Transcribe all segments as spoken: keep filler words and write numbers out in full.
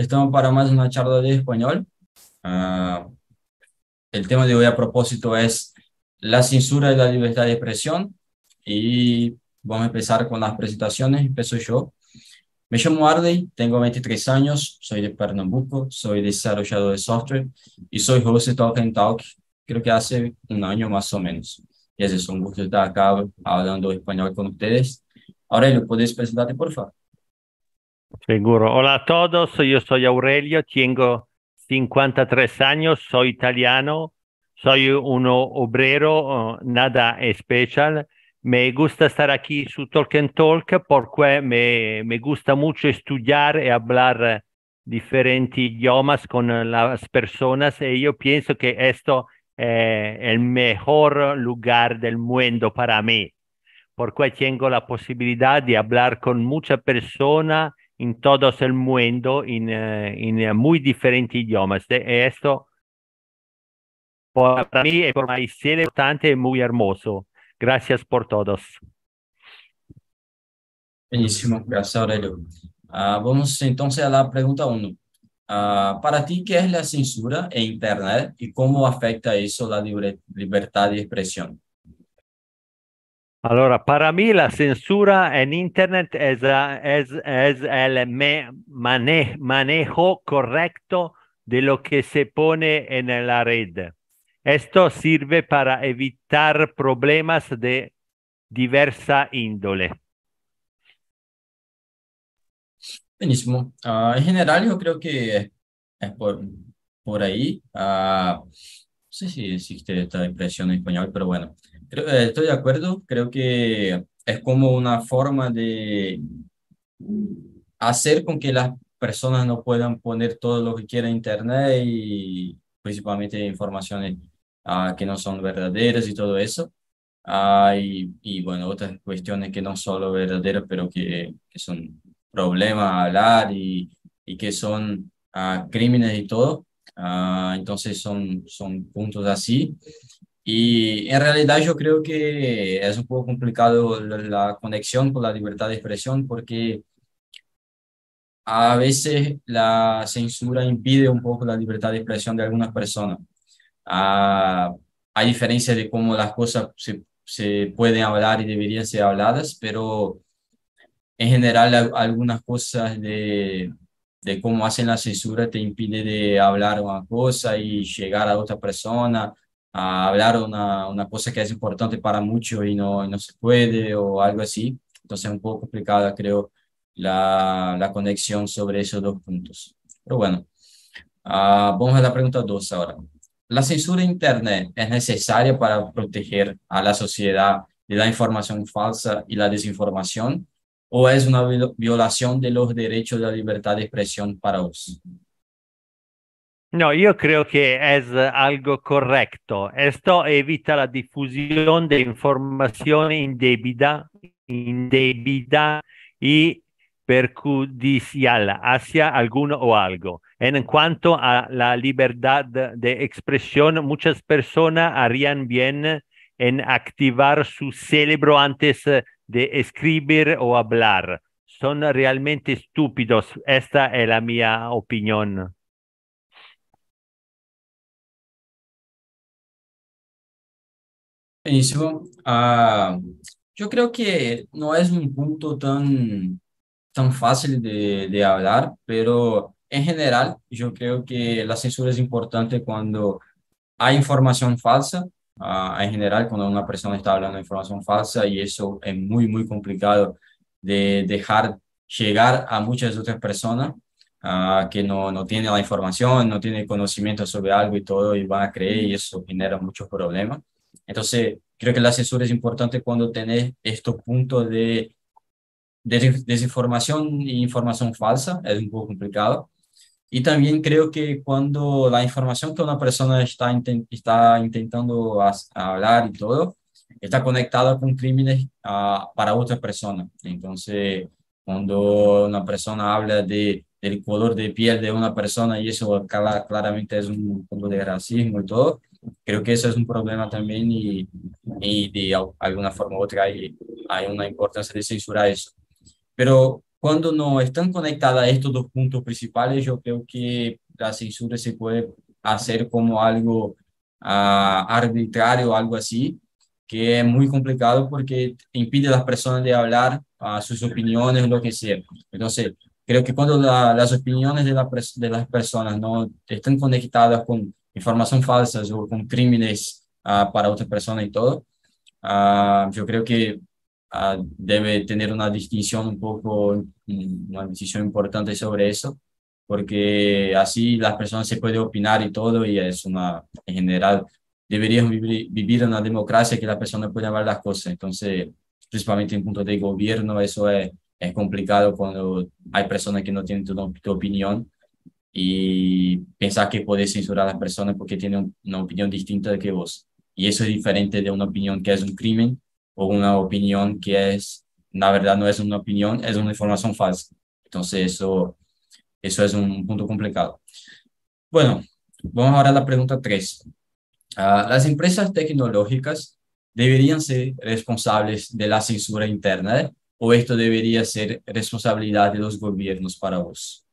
Estamos para más una charla de español. Uh, el tema de hoy a propósito es la censura y la libertad de expresión. Y vamos a empezar con las presentaciones. Empiezo yo. Me llamo Arley, tengo veintitrés años, soy de Pernambuco, soy desarrollador de software y soy host de Talk and Talk, creo que hace un año más o menos. Y es eso, un gusto estar acá hablando español con ustedes. Aurelio, ¿puedes presentarte, por favor? Seguro. Hola a todos, yo soy Aurelio, tengo cincuenta y tres años, soy italiano, soy un obrero, nada especial. Me gusta estar aquí su Talk and Talk porque me, me gusta mucho estudiar y hablar diferentes idiomas con las personas y yo pienso que esto es el mejor lugar del mundo para mí, porque tengo la posibilidad de hablar con muchas personas en todo el mundo en, en muy diferentes idiomas. Esto para mí es muy importante y muy hermoso. Gracias por todos. Buenísimo, gracias Aurelio. Uh, vamos entonces a la pregunta uno. Uh, para ti, ¿qué es la censura en Internet y cómo afecta eso la libre, libertad de expresión? Allora, para mí la censura en Internet es, es, es el me, mane, manejo correcto de lo que se pone en la red. Esto sirve para evitar problemas de diversa índole. Buenísimo. Uh, en general, yo creo que es por, por ahí. Uh, no sé si existe esta impresión en español, pero bueno, creo, eh, estoy de acuerdo. Creo que es como una forma de hacer con que las personas no puedan poner todo lo que quieran en Internet y principalmente informaciones Uh, que no son verdaderas y todo eso, uh, y, y bueno, otras cuestiones que no son verdaderas, pero que, que son problemas a hablar y, y que son uh, crímenes y todo, uh, entonces son, son puntos así, y en realidad yo creo que es un poco complicado la, la conexión con la libertad de expresión, porque a veces la censura impide un poco la libertad de expresión de algunas personas. Ah, hay diferencia de cómo las cosas se, se pueden hablar y deberían ser habladas, pero en general algunas cosas de, de cómo hacen la censura te impide de hablar una cosa y llegar a otra persona, a hablar una, una cosa que es importante para muchos y no, y no se puede o algo así. Entonces es un poco complicada, creo, la, la conexión sobre esos dos puntos. Pero bueno, ah, vamos a la pregunta dos ahora. ¿La censura en Internet es necesaria para proteger a la sociedad de la información falsa y la desinformación? ¿O es una violación de los derechos de la libertad de expresión para vos? No, yo creo que es algo correcto. Esto evita la difusión de información indebida, indebida y perjudicial hacia alguno o algo. En cuanto a la libertad de expresión, muchas personas harían bien en activar su cerebro antes de escribir o hablar. Son realmente estúpidos. Esta es la mi opinión. Buenísimo. Uh, yo creo que no es un punto tan... tan fácil de, de hablar, pero en general yo creo que la censura es importante cuando hay información falsa, uh, en general cuando una persona está hablando de información falsa y eso es muy muy complicado de dejar llegar a muchas otras personas uh, que no, no tienen la información, no tienen conocimiento sobre algo y todo y van a creer y eso genera muchos problemas. Entonces creo que la censura es importante cuando tenés estos puntos de desinformación e información falsa, es un poco complicado. Y también creo que cuando la información que una persona está, intent está intentando hablar y todo, está conectada con crímenes uh, para otra persona. Entonces, cuando una persona habla de, del color de piel de una persona y eso claramente es un poco de racismo y todo, creo que eso es un problema también y, y de alguna forma u otra hay, hay una importancia de censurar eso. Pero Cuando no están conectadas estos dos puntos principales, yo creo que la censura se puede hacer como algo uh, arbitrario, algo así, que es muy complicado porque impide a las personas de hablar uh, sus opiniones, lo que sea. Entonces, creo que cuando la, las opiniones de, la pres- de las personas no están conectadas con información falsa o con crímenes uh, para otra persona y todo, uh, yo creo que Uh, debe tener una distinción un poco, una decisión importante sobre eso, porque así las personas se pueden opinar y todo, y es una, en general, deberíamos vivir, vivir en una democracia que las personas puedan hablar las cosas. Entonces, principalmente en punto de gobierno, eso es, es complicado cuando hay personas que no tienen tu, tu opinión y pensar que puedes censurar a las personas porque tienen una opinión distinta de que vos. Y eso es diferente de una opinión que es un crimen, o una opinión que es, la verdad no es una opinión, es una información falsa. Entonces eso, eso es un punto complicado. Bueno, vamos ahora a la pregunta tres. Uh, las empresas tecnológicas deberían ser responsables de la censura interna, ¿eh? ¿O esto debería ser responsabilidad de los gobiernos para vos?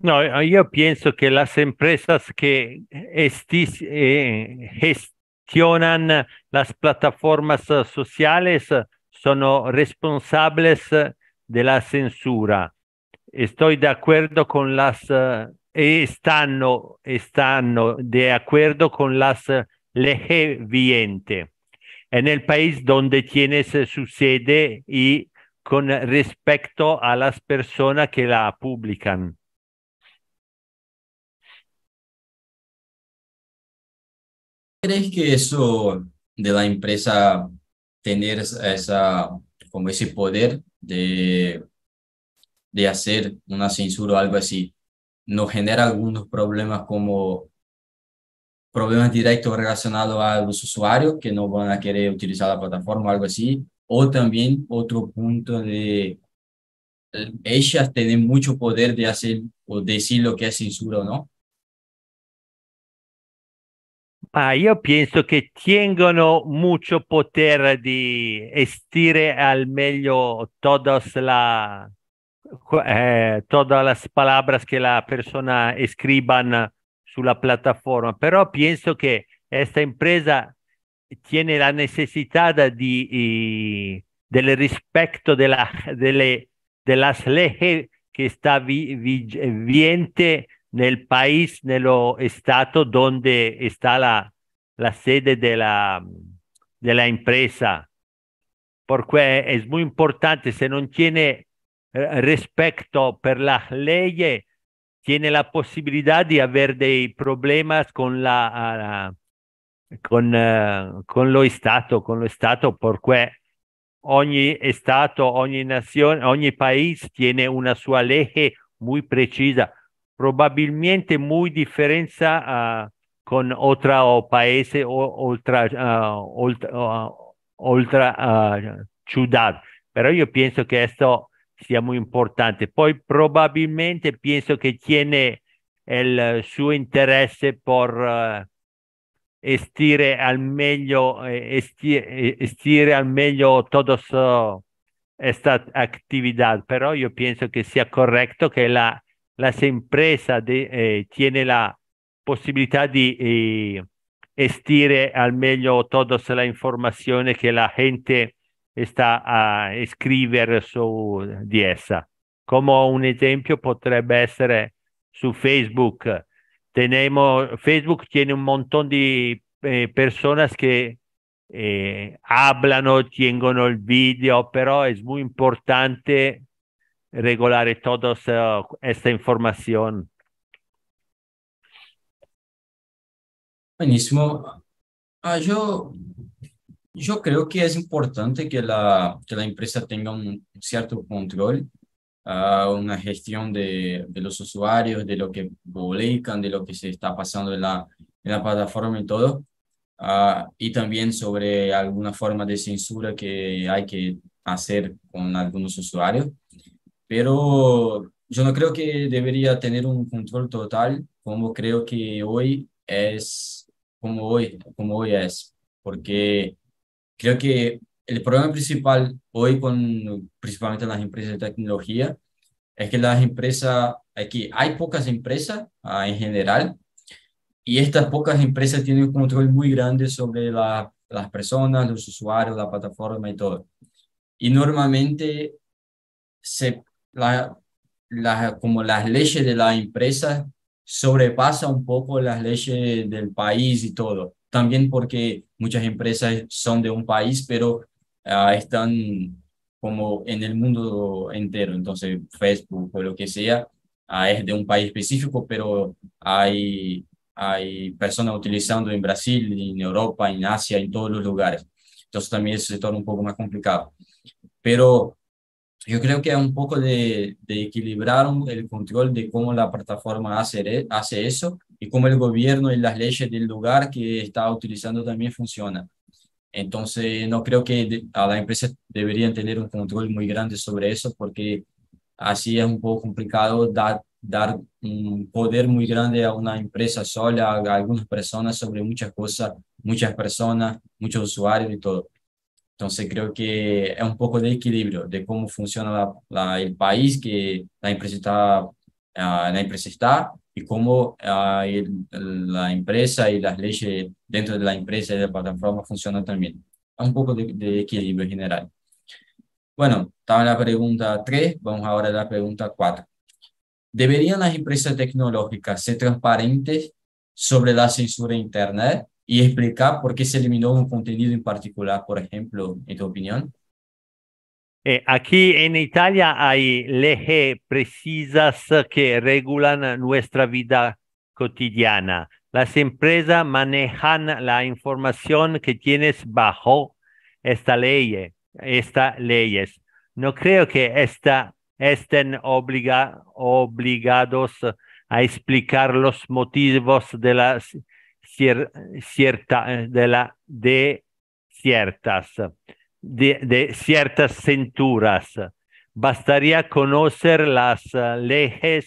No, yo pienso que las empresas que estis, eh, gest- gestionan las plataformas sociales son responsables de la censura. Estoy de acuerdo con las están están de acuerdo con las leyes vigentes en el país donde tienes su sede y con respecto a las personas que la publican. ¿Crees que eso de la empresa tener esa, como ese poder de, de hacer una censura o algo así no genera algunos problemas, como problemas directos relacionados a los usuarios que no van a querer utilizar la plataforma o algo así? O también otro punto de ellas tienen mucho poder de hacer o decir lo que es censura o no. Ah, io penso che tengono molto potere di estire al meglio todas la, eh, todas las palabras che la persona escriban sulla piattaforma, però penso che questa impresa tiene la necessità di, di, del rispetto della, delle, delle leggi che sta vi, vi, vigente nel país, nello stato donde está la, la sede de la, de la empresa. Porque es muy importante, si no tiene respeto por las leyes, tiene la posibilidad de haber de problemas con la con, con lo stato, con lo stato, porque ogni stato, ogni nazione, ogni país tiene una sua legge muy precisa. Probabilmente muy differenza uh, con otro país o otra uh, uh, uh, ciudad, pero yo pienso que esto sea muy importante. Poi probabilmente pienso que tiene el suo interesse por uh, estire al meglio estire, estire al meglio todos uh, esta actividad, pero yo pienso que sea correcto que la las empresas eh, tienen la posibilidad de eh, estire al meglio todas las informaciones que la gente está a escribir sobre de esa. Como un ejemplo potrebbe essere su Facebook. Tenemos, Facebook tiene un montón de eh, personas que eh, hablan, tienen el video, pero es muy importante regular toda uh, esta información. Buenísimo. Ah, yo, yo creo que es importante que la, que la empresa tenga un cierto control, uh, una gestión de, de los usuarios, de lo que publican, de lo que se está pasando en la, en la plataforma y todo, uh, y también sobre alguna forma de censura que hay que hacer con algunos usuarios. Pero yo no creo que debería tener un control total como creo que hoy es, como hoy, como hoy es, porque creo que el problema principal hoy, con, principalmente en las empresas de tecnología, es que las empresas, aquí hay pocas empresas ah, en general, y estas pocas empresas tienen un control muy grande sobre la, las personas, los usuarios, la plataforma y todo. Y normalmente, se, la, la, como las leyes de la empresa sobrepasan un poco las leyes del país y todo. También porque muchas empresas son de un país, pero uh, están como en el mundo entero. Entonces, Facebook o lo que sea, uh, es de un país específico, pero hay... hay personas utilizando en Brasil, en Europa, en Asia, en todos los lugares. Entonces también eso se torna un poco más complicado. Pero yo creo que es un poco de, de equilibrar el control de cómo la plataforma hace, hace eso y cómo el gobierno y las leyes del lugar que está utilizando también funcionan. Entonces no creo que de, a las empresas deberían tener un control muy grande sobre eso, porque así es un poco complicado dar dar un poder muy grande a una empresa sola, a algunas personas sobre muchas cosas, muchas personas, muchos usuarios y todo. Entonces creo que es un poco de equilibrio de cómo funciona la, la, el país que la empresa está, uh, la empresa está y cómo uh, el, la empresa y las leyes dentro de la empresa y de la plataforma funcionan también. Es un poco de, de equilibrio general. Bueno, estaba en la pregunta tres, vamos ahora a la pregunta cuatro. ¿Deberían las empresas tecnológicas ser transparentes sobre la censura a Internet y explicar por qué se eliminó un contenido en particular, por ejemplo, en tu opinión? Eh, aquí en Italia hay leyes precisas que regulan nuestra vida cotidiana. Las empresas manejan la información que tienes bajo esta ley, estas leyes. No creo que esta estén obliga, obligados a explicar los motivos de, las cier, cierta, de, la, de, ciertas, de, de ciertas censuras. Bastaría conocer las leyes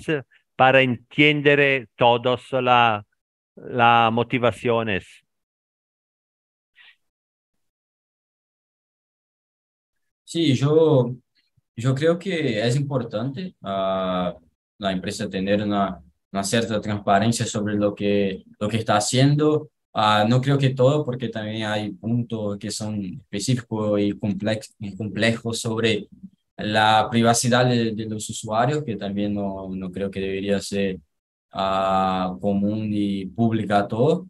para entender todas las la motivaciones. Sí, yo... Yo creo que es importante uh, la empresa tener una, una cierta transparencia sobre lo que, lo que está haciendo. Uh, no creo que todo, porque también hay puntos que son específicos y, complex, y complejos sobre la privacidad de, de los usuarios, que también no, no creo que debería ser uh, común y pública a todos.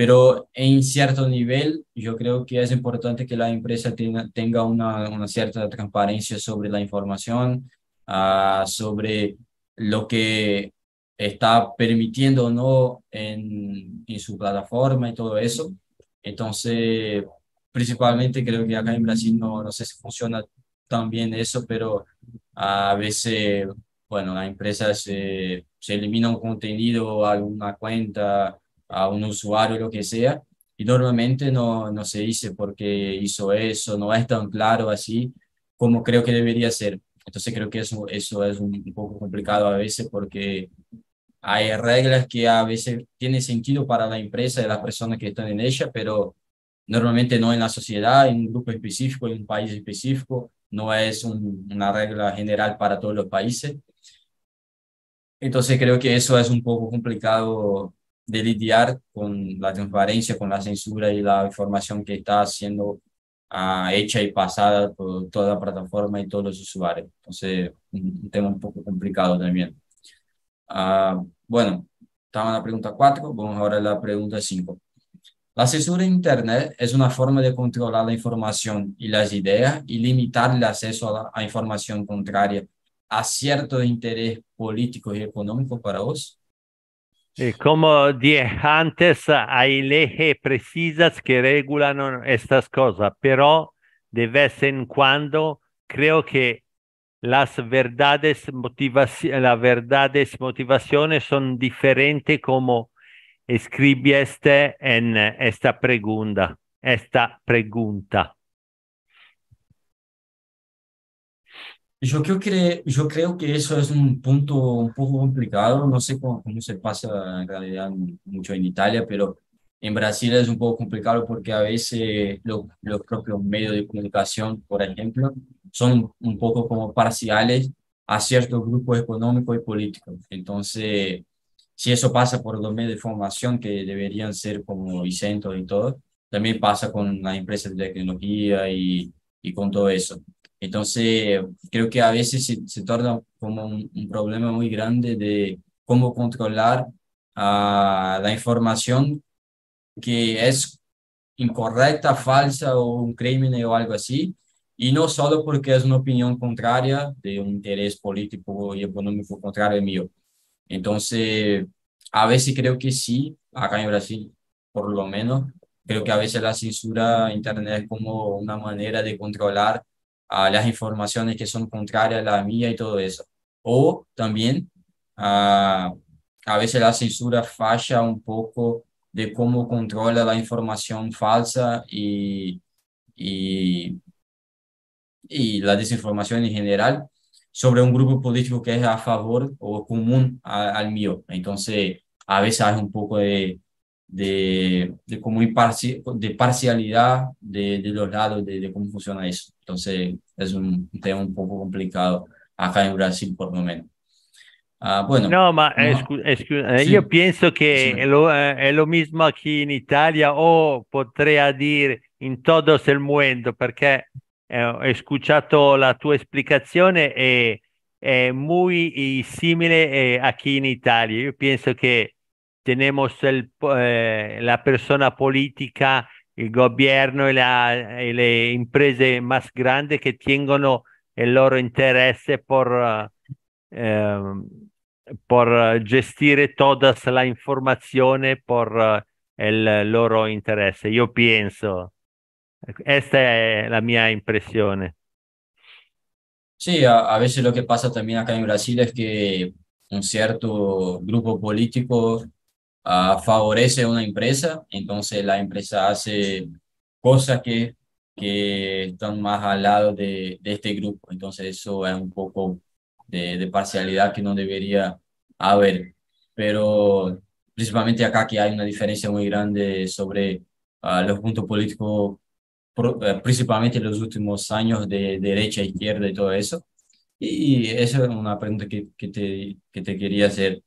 Pero en cierto nivel, yo creo que es importante que la empresa tenga, tenga una, una cierta transparencia sobre la información, uh, sobre lo que está permitiendo o no en, en su plataforma y todo eso. Entonces, principalmente creo que acá en Brasil no, no sé si funciona tan bien eso, pero a veces, bueno, la empresa se, se elimina un contenido, alguna cuenta, a un usuario, lo que sea, y normalmente no, no se dice por qué hizo eso, no es tan claro así como creo que debería ser. Entonces creo que eso, eso es un, un poco complicado a veces, porque hay reglas que a veces tienen sentido para la empresa y las personas que están en ella, pero normalmente no en la sociedad, en un grupo específico, en un país específico, no es un, una regla general para todos los países. Entonces creo que eso es un poco complicado de lidiar con la transparencia, con la censura y la información que está siendo uh, hecha y pasada por toda la plataforma y todos los usuarios. Entonces, un tema un poco complicado también. Uh, bueno, estamos en la pregunta cuatro, vamos ahora a la pregunta cinco. La censura en Internet es una forma de controlar la información y las ideas y limitar el acceso a, la, a información contraria a ciertos intereses políticos y económicos para vos. Como dije antes, hay leyes precisas que regulan estas cosas, pero de vez en cuando creo que las verdades, motivaciones, las verdades motivaciones son diferentes, como escribiste en esta pregunta. Esta pregunta. Yo creo que, yo creo que eso es un punto un poco complicado, no sé cómo, cómo se pasa en realidad mucho en Italia, pero En Brasil es un poco complicado porque a veces lo, los propios medios de comunicación, por ejemplo, son un poco como parciales a ciertos grupos económicos y políticos. Entonces, si eso pasa por los medios de formación, que deberían ser como isentos y todo, también pasa con las empresas de tecnología y, y con todo eso. Entonces, creo que a veces se, se torna como un, un problema muy grande de cómo controlar uh, la información que es incorrecta, falsa o un crimen o algo así, y no solo porque es una opinión contraria de un interés político y económico contrario mío. Entonces, a veces creo que sí, acá en Brasil, por lo menos, creo que a veces la censura a Internet es como una manera de controlar uh, las informaciones que son contrarias a la mía y todo eso. O también, uh, a veces la censura falla un poco de cómo controla la información falsa y, y, y la desinformación en general sobre un grupo político que es a favor o común a, al mío. Entonces, a veces hay un poco de, de, de, como imparci, de parcialidad de, de los lados de, de cómo funciona eso. Entonces, es un tema un poco complicado acá en Brasil, por lo menos. Ah, bueno. No, ma scu- scu- sì. Io penso che sì. è, lo, è lo mismo qui in Italia o potrei dire in todo il mondo, perché eh, ho ascoltato la tua spiegazione e è molto simile eh, a qui in Italia. Io penso che abbiamo eh, la persona politica, il governo e, la, e le imprese più grandi che tengono il loro interesse per eh, per gestire tutta la informazione per il loro interesse. Io penso, questa è la mia impressione. Sí, a, a veces lo que pasa también acá en Brasil es que un cierto grupo político uh, favorece a una empresa, entonces la empresa hace cosas que, que están más al lado de, de este grupo, entonces eso es un poco De, de parcialidad que no debería haber, pero principalmente acá que hay una diferencia muy grande sobre uh, los puntos políticos, pro, uh, principalmente en los últimos años de derecha, izquierda y todo eso. Y esa es una pregunta que, que, te, que te quería hacer.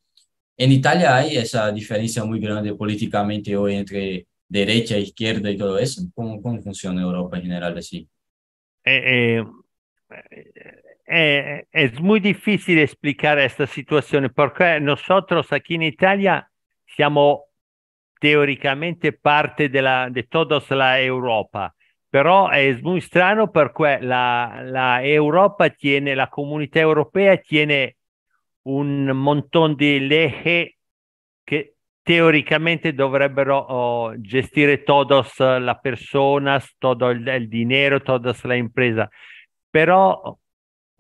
En Italia hay esa diferencia muy grande políticamente hoy entre derecha, izquierda y todo eso. ¿Cómo, cómo funciona Europa en general así? Eh, eh... È, è molto difficile spiegare questa situazione perché noi qui in Italia siamo teoricamente parte della de tutta l'Europa, però è molto strano perché la, la Europa tiene, la comunità europea tiene un montone di leggi che teoricamente dovrebbero oh, gestire tutta la persona, tutto il, il dinero, tutta la impresa, però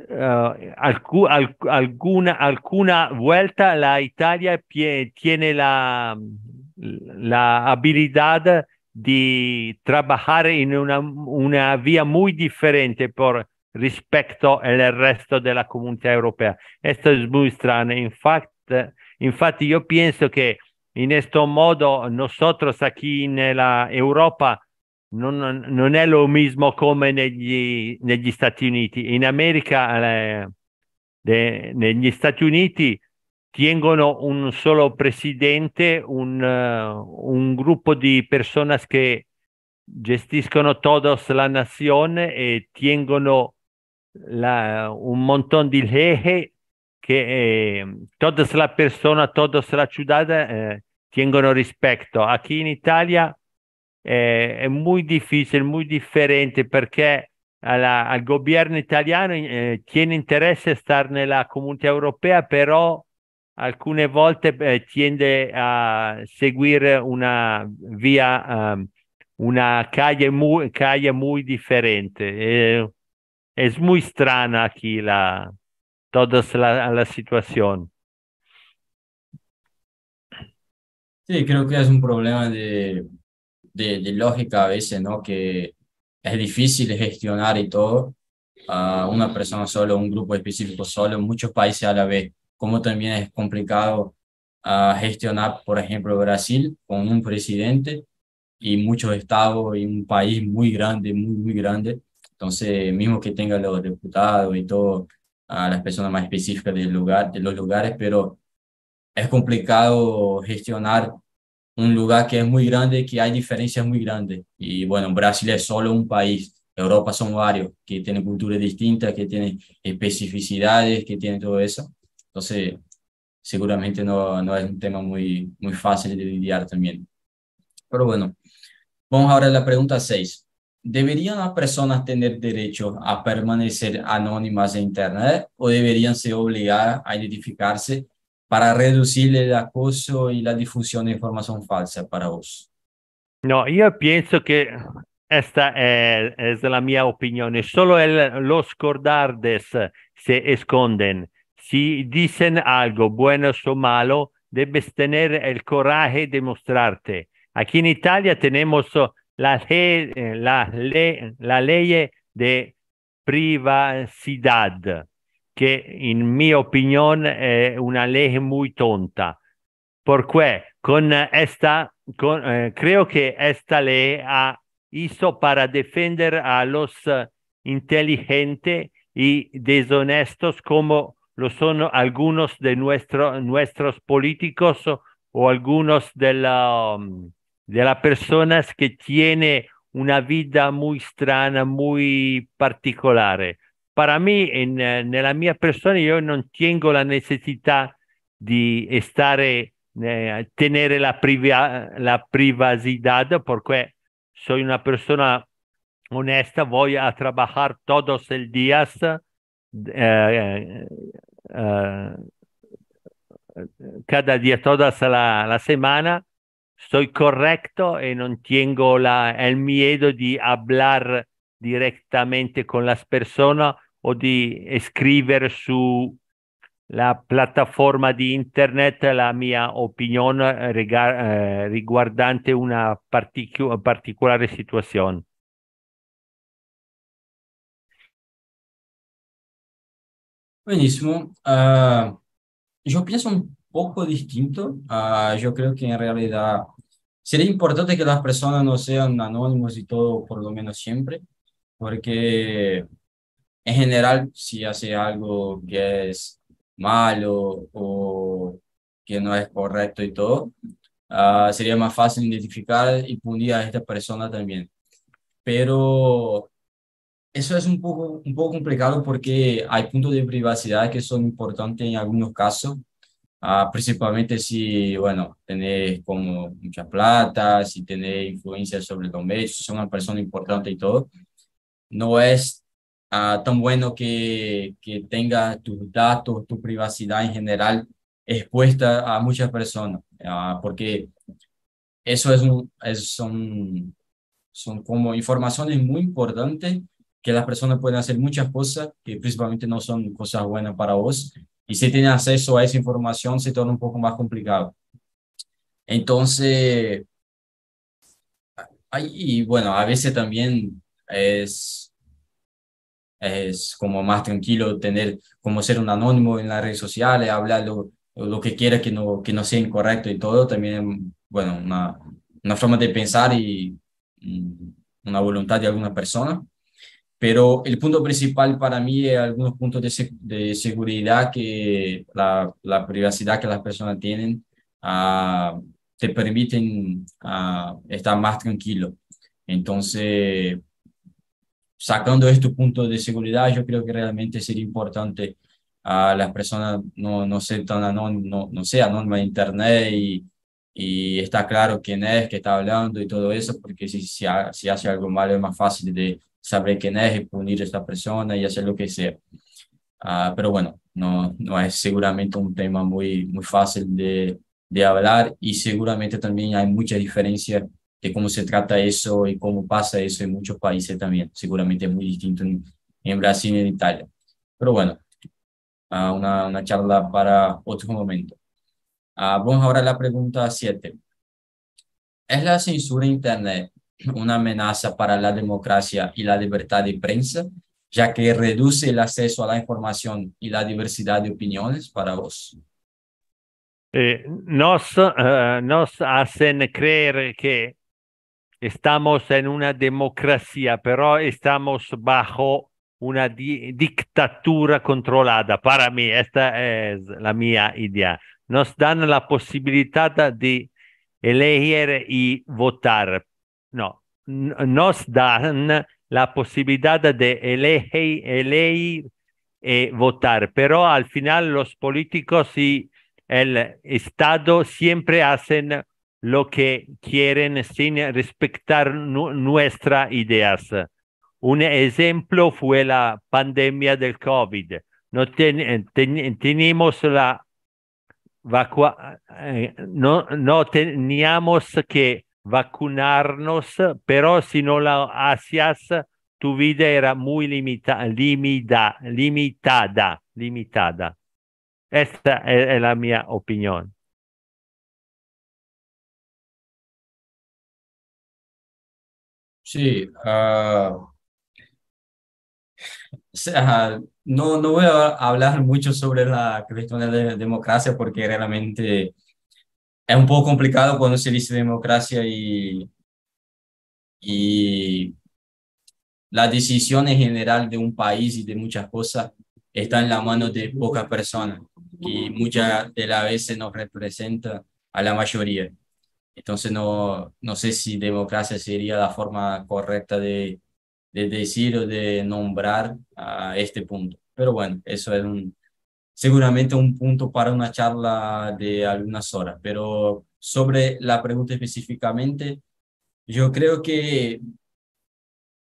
Uh, alcu- al- alguna, alguna vuelta la Italia pie- tiene la, la habilidad de trabajar en una, una vía muy diferente por respecto al resto de la comunidad europea. Esto es muy extraño. Infatti, infatti yo pienso que en este modo nosotros aquí en la Europa Non, non è lo mismo come negli, negli Stati Uniti. In America, eh, de, negli Stati Uniti tengono un solo presidente, un, uh, un gruppo di persone che gestiscono tutta la nazione e tengono la, un montone di leggi che eh, tutta la persona, tutta la città eh, tengono rispetto. Qui in Italia Eh, è molto difficile, molto differente perché alla, al governo italiano eh, tiene interesse a stare nella comunità europea, però alcune volte eh, tende a seguire una via, um, una calle molto differente. Eh, è molto strana qui la, tutta la, la situazione. Sì, credo che è un problema di... De, de lógica a veces, ¿no? Que es difícil gestionar y todo a uh, una persona solo, un grupo específico solo, muchos países a la vez, como también es complicado a gestionar, por ejemplo, Brasil con un presidente y muchos estados y un país muy grande, muy, muy grande. Entonces, mismo que tengan los diputados y todo, a las personas más específicas del lugar, de los lugares, pero es complicado gestionar un lugar que es muy grande, que hay diferencias muy grandes. Y bueno, Brasil es solo un país, Europa son varios, que tienen culturas distintas, que tienen especificidades, que tienen todo eso. Entonces, seguramente no, no es un tema muy, muy fácil de lidiar también. Pero bueno, vamos ahora a la pregunta seis. ¿Deberían las personas tener derecho a permanecer anónimas en Internet o deberían ser obligadas a identificarse para reducir el acoso y la difusión de información falsa para vos? No, yo pienso que esta es, es la mia opinión. Solo el, los cobardes se esconden. Si dicen algo bueno o malo, debes tener el coraje de mostrarte. Aquí en Italia tenemos la, ley, la, ley, la ley de privacidad, che in mia opinione è una legge molto tonta. Perché con questa con, eh, credo che questa legge ha iso para defender a los inteligentes y deshonestos como lo sono algunos de nuestro, nuestros políticos o algunos de la de las personas que tiene una vida muy strana, muy particolare. Para mí, en, nella mia persona, yo no tengo la necesidad de estar, eh, tener la, priva, la privacidad, porque soy una persona honesta, voy a trabajar todos los días, eh, eh, cada día, toda la, la semana, soy correcto y no tengo la, el miedo de hablar direttamente con la persona o di scrivere su la piattaforma di internet la mia opinione rega- riguardante una particu- particolare situazione. Benissimo, uh, yo pienso un poco distinto, uh, yo creo que en realidad sería importante que las personas no sean anónimos y todo, por lo menos siempre, porque en general si hace algo que es malo o que no es correcto y todo, uh, sería más fácil identificar y punir a esta persona también. Pero eso es un poco, un poco complicado porque hay puntos de privacidad que son importantes en algunos casos, uh, principalmente si, bueno, tenés como mucha plata, si tenés influencia sobre los medios, si sos una persona importante y todo. No es uh, tan bueno que, que tenga tus datos, tu privacidad en general expuesta a muchas personas, uh, porque eso es un, es, son, son como informaciones muy importantes que las personas pueden hacer muchas cosas que principalmente no son cosas buenas para vos, y si tienen acceso a esa información se torna un poco más complicado. Entonces, y bueno, a veces también Es, es como más tranquilo tener, como ser un anónimo en las redes sociales, hablar lo, lo que quiera, que no, que no sea incorrecto y todo, también, bueno, una, una forma de pensar y una voluntad de alguna persona. Pero el punto principal para mí es algunos puntos de, de seguridad que la, la privacidad que las personas tienen uh, te permiten uh, estar más tranquilo. Entonces, sacando estos puntos de seguridad, yo creo que realmente sería importante a uh, las personas no, no ser tan anónimas, no, no sea anónima en internet y, y está claro quién es, qué está hablando y todo eso, porque si, si, ha, si hace algo malo es más fácil de saber quién es y punir a esta persona y hacer lo que sea. Uh, pero bueno, no, no es seguramente un tema muy, muy fácil de, de hablar y seguramente también hay muchas diferencias de cómo se trata eso y cómo pasa eso en muchos países también. Seguramente es muy distinto en, en Brasil y en Italia. Pero bueno, uh, una, una charla para otro momento. Uh, vamos ahora a la pregunta siete. ¿Es la censura en Internet una amenaza para la democracia y la libertad de prensa, ya que reduce el acceso a la información y la diversidad de opiniones para vos? Eh, nos, eh, nos hacen creer que estamos en una democracia, pero estamos bajo una di dictadura controlada. Para mí, esta es la mía idea. Nos dan la posibilidad de elegir y votar. No, nos dan la posibilidad de elegir, elegir y votar, pero al final los políticos y el Estado siempre hacen lo que quieren sin respetar nu nuestras ideas. Un ejemplo fue la pandemia del COVID. No ten ten teníamos la eh, no, no teníamos que vacunarnos, pero si no lo hacías, tu vida era muy limita limita limitada. limitada. Esta es la mi opinión. Sí, uh, o sea, no, no voy a hablar mucho sobre la cuestión de la democracia porque realmente es un poco complicado cuando se dice democracia y, y las decisiones en general de un país y de muchas cosas están en la mano de pocas personas. Y muchas de las veces nos representa a la mayoría. Entonces no, no sé si democracia sería la forma correcta de, de decir o de nombrar a este punto. Pero bueno, eso es un, seguramente un punto para una charla de algunas horas. Pero sobre la pregunta específicamente, yo creo que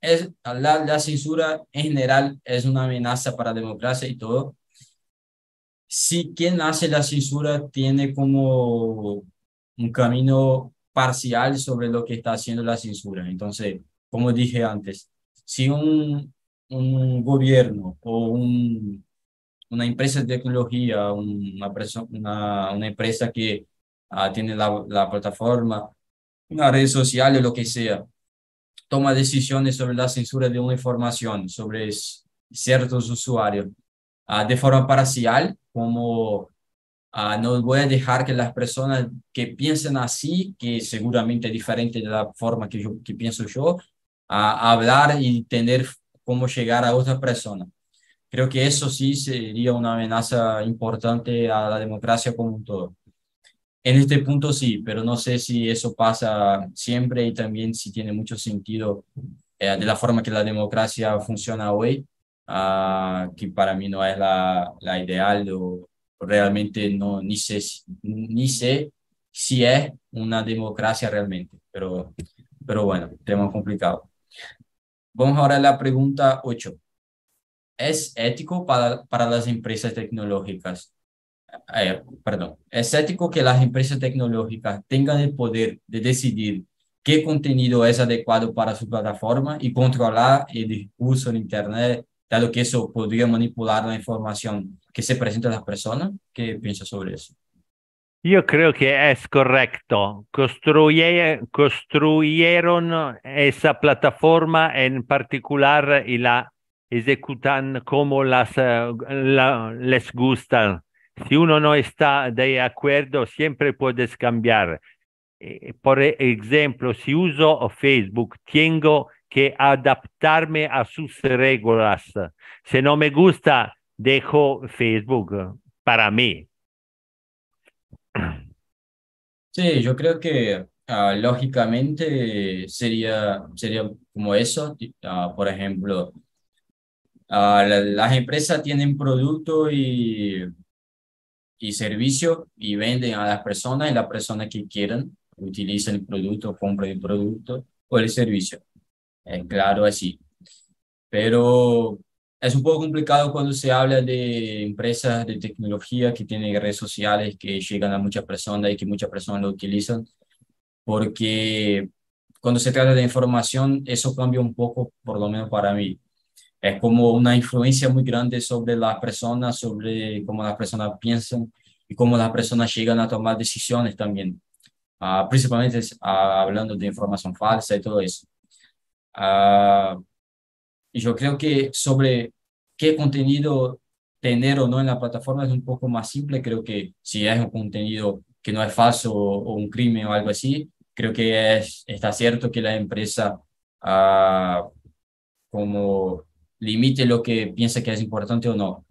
es, la, la censura en general es una amenaza para la democracia y todo. Si quien hace la censura tiene como un camino parcial sobre lo que está haciendo la censura. Entonces, como dije antes, si un, un gobierno o un, una empresa de tecnología, una, una, una empresa que uh, tiene la, la plataforma, una red social o lo que sea, toma decisiones sobre la censura de una información, sobre ciertos usuarios, uh, de forma parcial, como Uh, no voy a dejar que las personas que piensen así, que seguramente es diferente de la forma que, yo, que pienso yo, uh, hablar y tener cómo llegar a otra persona. Creo que eso sí sería una amenaza importante a la democracia como un todo. En este punto sí, pero no sé si eso pasa siempre y también si tiene mucho sentido eh, de la forma que la democracia funciona hoy, uh, que para mí no es la, la ideal o realmente no, ni sé, ni sé si es una democracia realmente, pero, pero bueno, tema complicado. Vamos ahora a la pregunta ocho. ¿Es ético para, para las empresas tecnológicas? Eh, perdón, ¿es ético que las empresas tecnológicas tengan el poder de decidir qué contenido es adecuado para su plataforma y controlar el discurso en Internet, dado que eso podría manipular la información que se presenta a las personas? ¿Qué piensas sobre eso? Yo creo que es correcto. Construye, construyeron esa plataforma en particular y la ejecutan como las, la, les gusta. Si uno no está de acuerdo, siempre puedes cambiar. Por ejemplo, si uso Facebook, tengo que adaptarme a sus reglas. Si no me gusta, dejo Facebook para mí. Sí, yo creo que uh, lógicamente sería, sería como eso. Uh, por ejemplo, uh, la, las empresas tienen producto y, y servicio y venden a las personas y las personas que quieran utilizan el producto, compran el producto o el servicio. Eh, claro, así. Pero es un poco complicado cuando se habla de empresas de tecnología que tienen redes sociales que llegan a muchas personas y que muchas personas lo utilizan, porque cuando se trata de información, eso cambia un poco, por lo menos para mí. Es como una influencia muy grande sobre las personas, sobre cómo las personas piensan y cómo las personas llegan a tomar decisiones también, uh, principalmente uh, hablando de información falsa y todo eso. Uh, yo creo que sobre qué contenido tener o no en la plataforma es un poco más simple. Creo que si es un contenido que no es falso o, o un crimen o algo así, creo que es, está cierto que la empresa ah, como limite lo que piensa que es importante o no.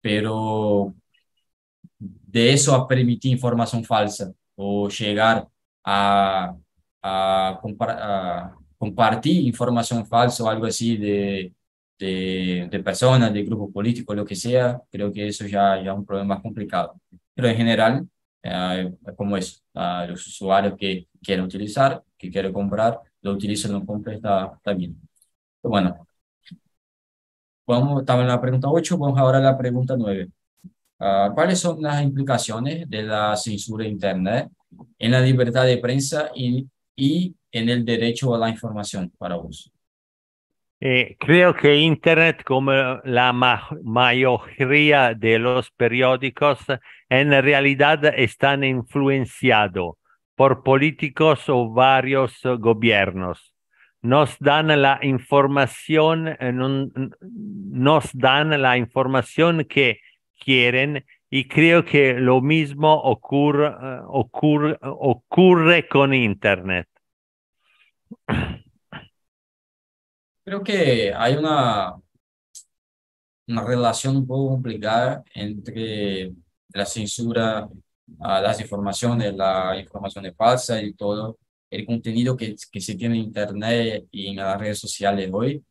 Pero de eso a permitir información falsa o llegar a, a, compa a compartir información falsa o algo así de... De, de personas, de grupo político, lo que sea, creo que eso ya, ya es un problema más complicado. Pero en general, eh, como es, ah, los usuarios que quieren utilizar, que quieren comprar, lo utilizan, lo compran, está, está bien. Pero bueno, vamos, estamos en la pregunta ocho, vamos ahora a la pregunta nueve. Ah, ¿cuáles son las implicaciones de la censura interna en la libertad de prensa y, y en el derecho a la información para vos? Eh, creo que Internet, como la ma mayoría de los periódicos, en realidad están influenciados por políticos o varios gobiernos. Nos dan la información, non, nos dan la información que quieren, y creo que lo mismo ocurre, ocurre, ocurre con Internet. Creo que hay una, una relación un poco complicada entre la censura, las informaciones, la información falsa y todo el contenido que, que se tiene en Internet y en las redes sociales hoy,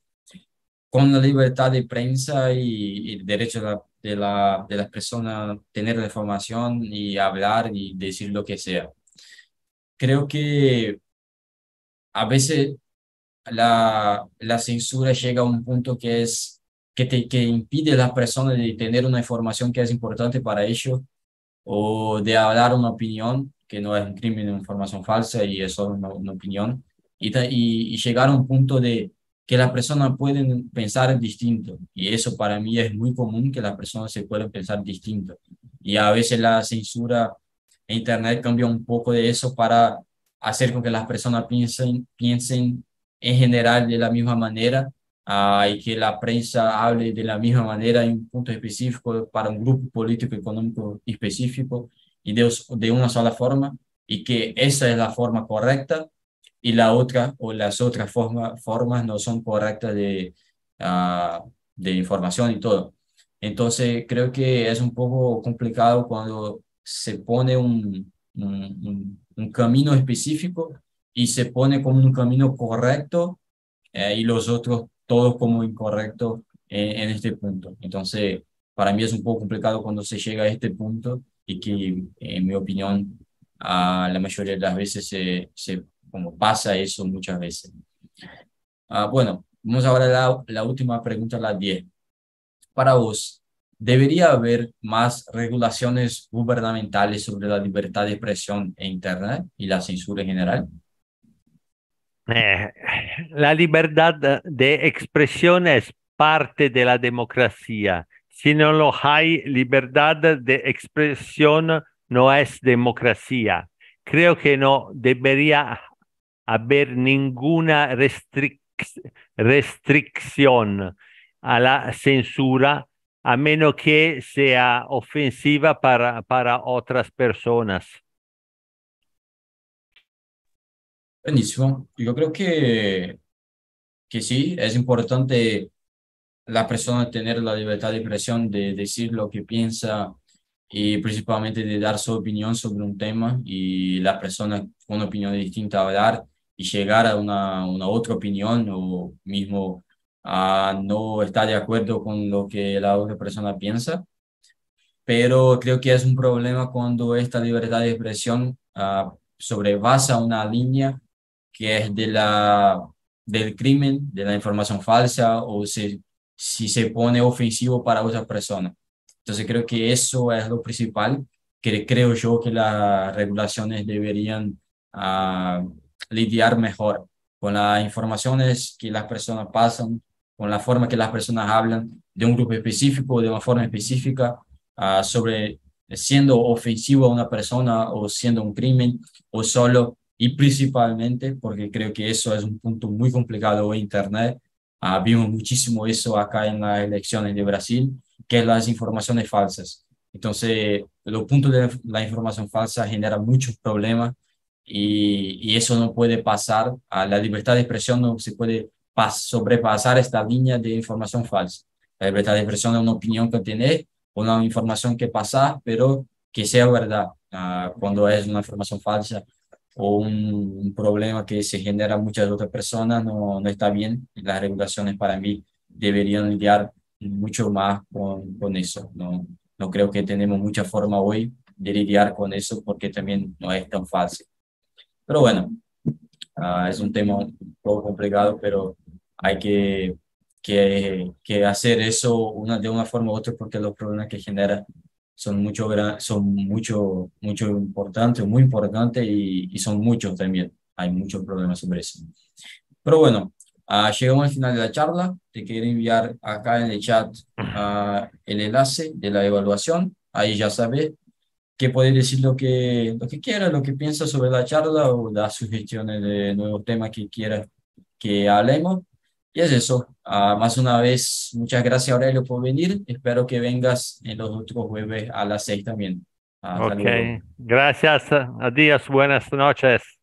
con la libertad de prensa y, y el derecho de, la, de, la, de las personas a tener la información y hablar y decir lo que sea. Creo que a veces... La, la censura llega a un punto que, es, que, te, que impide a las personas de tener una información que es importante para ellos o de hablar una opinión, que no es un crimen, una información falsa y es solo una, una opinión, y, y, y llegar a un punto de que las personas pueden pensar distinto, y eso para mí es muy común, que las personas se pueden pensar distinto, y a veces la censura en Internet cambia un poco de eso para hacer con que las personas piensen, piensen en general de la misma manera, uh, y que la prensa hable de la misma manera en un punto específico para un grupo político económico específico y de, de una sola forma, y que esa es la forma correcta y la otra o las otras forma, formas no son correctas de, uh, de información y todo. Entonces creo que es un poco complicado cuando se pone un, un, un, un camino específico y se pone como un camino correcto, eh, y los otros todos como incorrectos en, en este punto. Entonces, para mí es un poco complicado cuando se llega a este punto y que, en mi opinión, uh, la mayoría de las veces se, se como pasa eso muchas veces. Uh, bueno, vamos ahora a la, la última pregunta, la diez. Para vos, ¿debería haber más regulaciones gubernamentales sobre la libertad de expresión en Internet y la censura en general? Eh, la libertad de expresión es parte de la democracia. Si no lo hay libertad de expresión, no es democracia. Creo que no debería haber ninguna restric- restricción a la censura, a menos que sea ofensiva para, para otras personas. Buenísimo. Yo creo que, que sí, es importante la persona tener la libertad de expresión, de decir lo que piensa y principalmente de dar su opinión sobre un tema, y las personas con opiniones distintas hablar y llegar a una, una otra opinión, o mismo a no estar de acuerdo con lo que la otra persona piensa. Pero creo que es un problema cuando esta libertad de expresión uh, sobrepasa una línea que es de la, del crimen, de la información falsa, o se, si se pone ofensivo para otras personas. Entonces creo que eso es lo principal, que creo yo que las regulaciones deberían uh, lidiar mejor con las informaciones que las personas pasan, con la forma que las personas hablan de un grupo específico, de una forma específica, uh, sobre siendo ofensivo a una persona o siendo un crimen o solo... Y principalmente, porque creo que eso es un punto muy complicado hoy en Internet, ah, vimos muchísimo eso acá en las elecciones de Brasil, que é as informações falsas. Então, o ponto da informação falsa genera muitos problemas e, e isso não pode passar. A liberdade de expressão não se pode sobrepassar esta linha de informação falsa. A liberdade de expressão é uma opinião que tem, uma informação que passa, mas que seja verdade. Ah, quando é uma informação falsa ou um, um problema que se genera muitas outras pessoas, não, não está bem. As regulações, para mim, deveriam lidar muito mais com, com isso. Não, não creio que tenhamos muita forma hoje de lidar com isso, porque também não é tão fácil. Mas, bueno, ah, é um tema um pouco complicado, mas há que que que fazer isso uma, de uma forma ou outra, porque os problemas que genera são muito grandes, são muito muito importantes, muito importantes e, e são muitos também. Há muitos problemas sobre isso. Mas, bueno, uh, chegamos ao final da charla. Te quero enviar acá no chat uh, o enlace da avaliação. Aí já sabe que pode dizer o que o que queira, o que pensa sobre a charla ou dar sugestões de novos temas que queira que hablemos. Y es eso. Uh, más una vez, muchas gracias, Aurelio, por venir. Espero que vengas en los últimos jueves a las seis también. Uh, ok. Saludos. Gracias. Adiós. Buenas noches.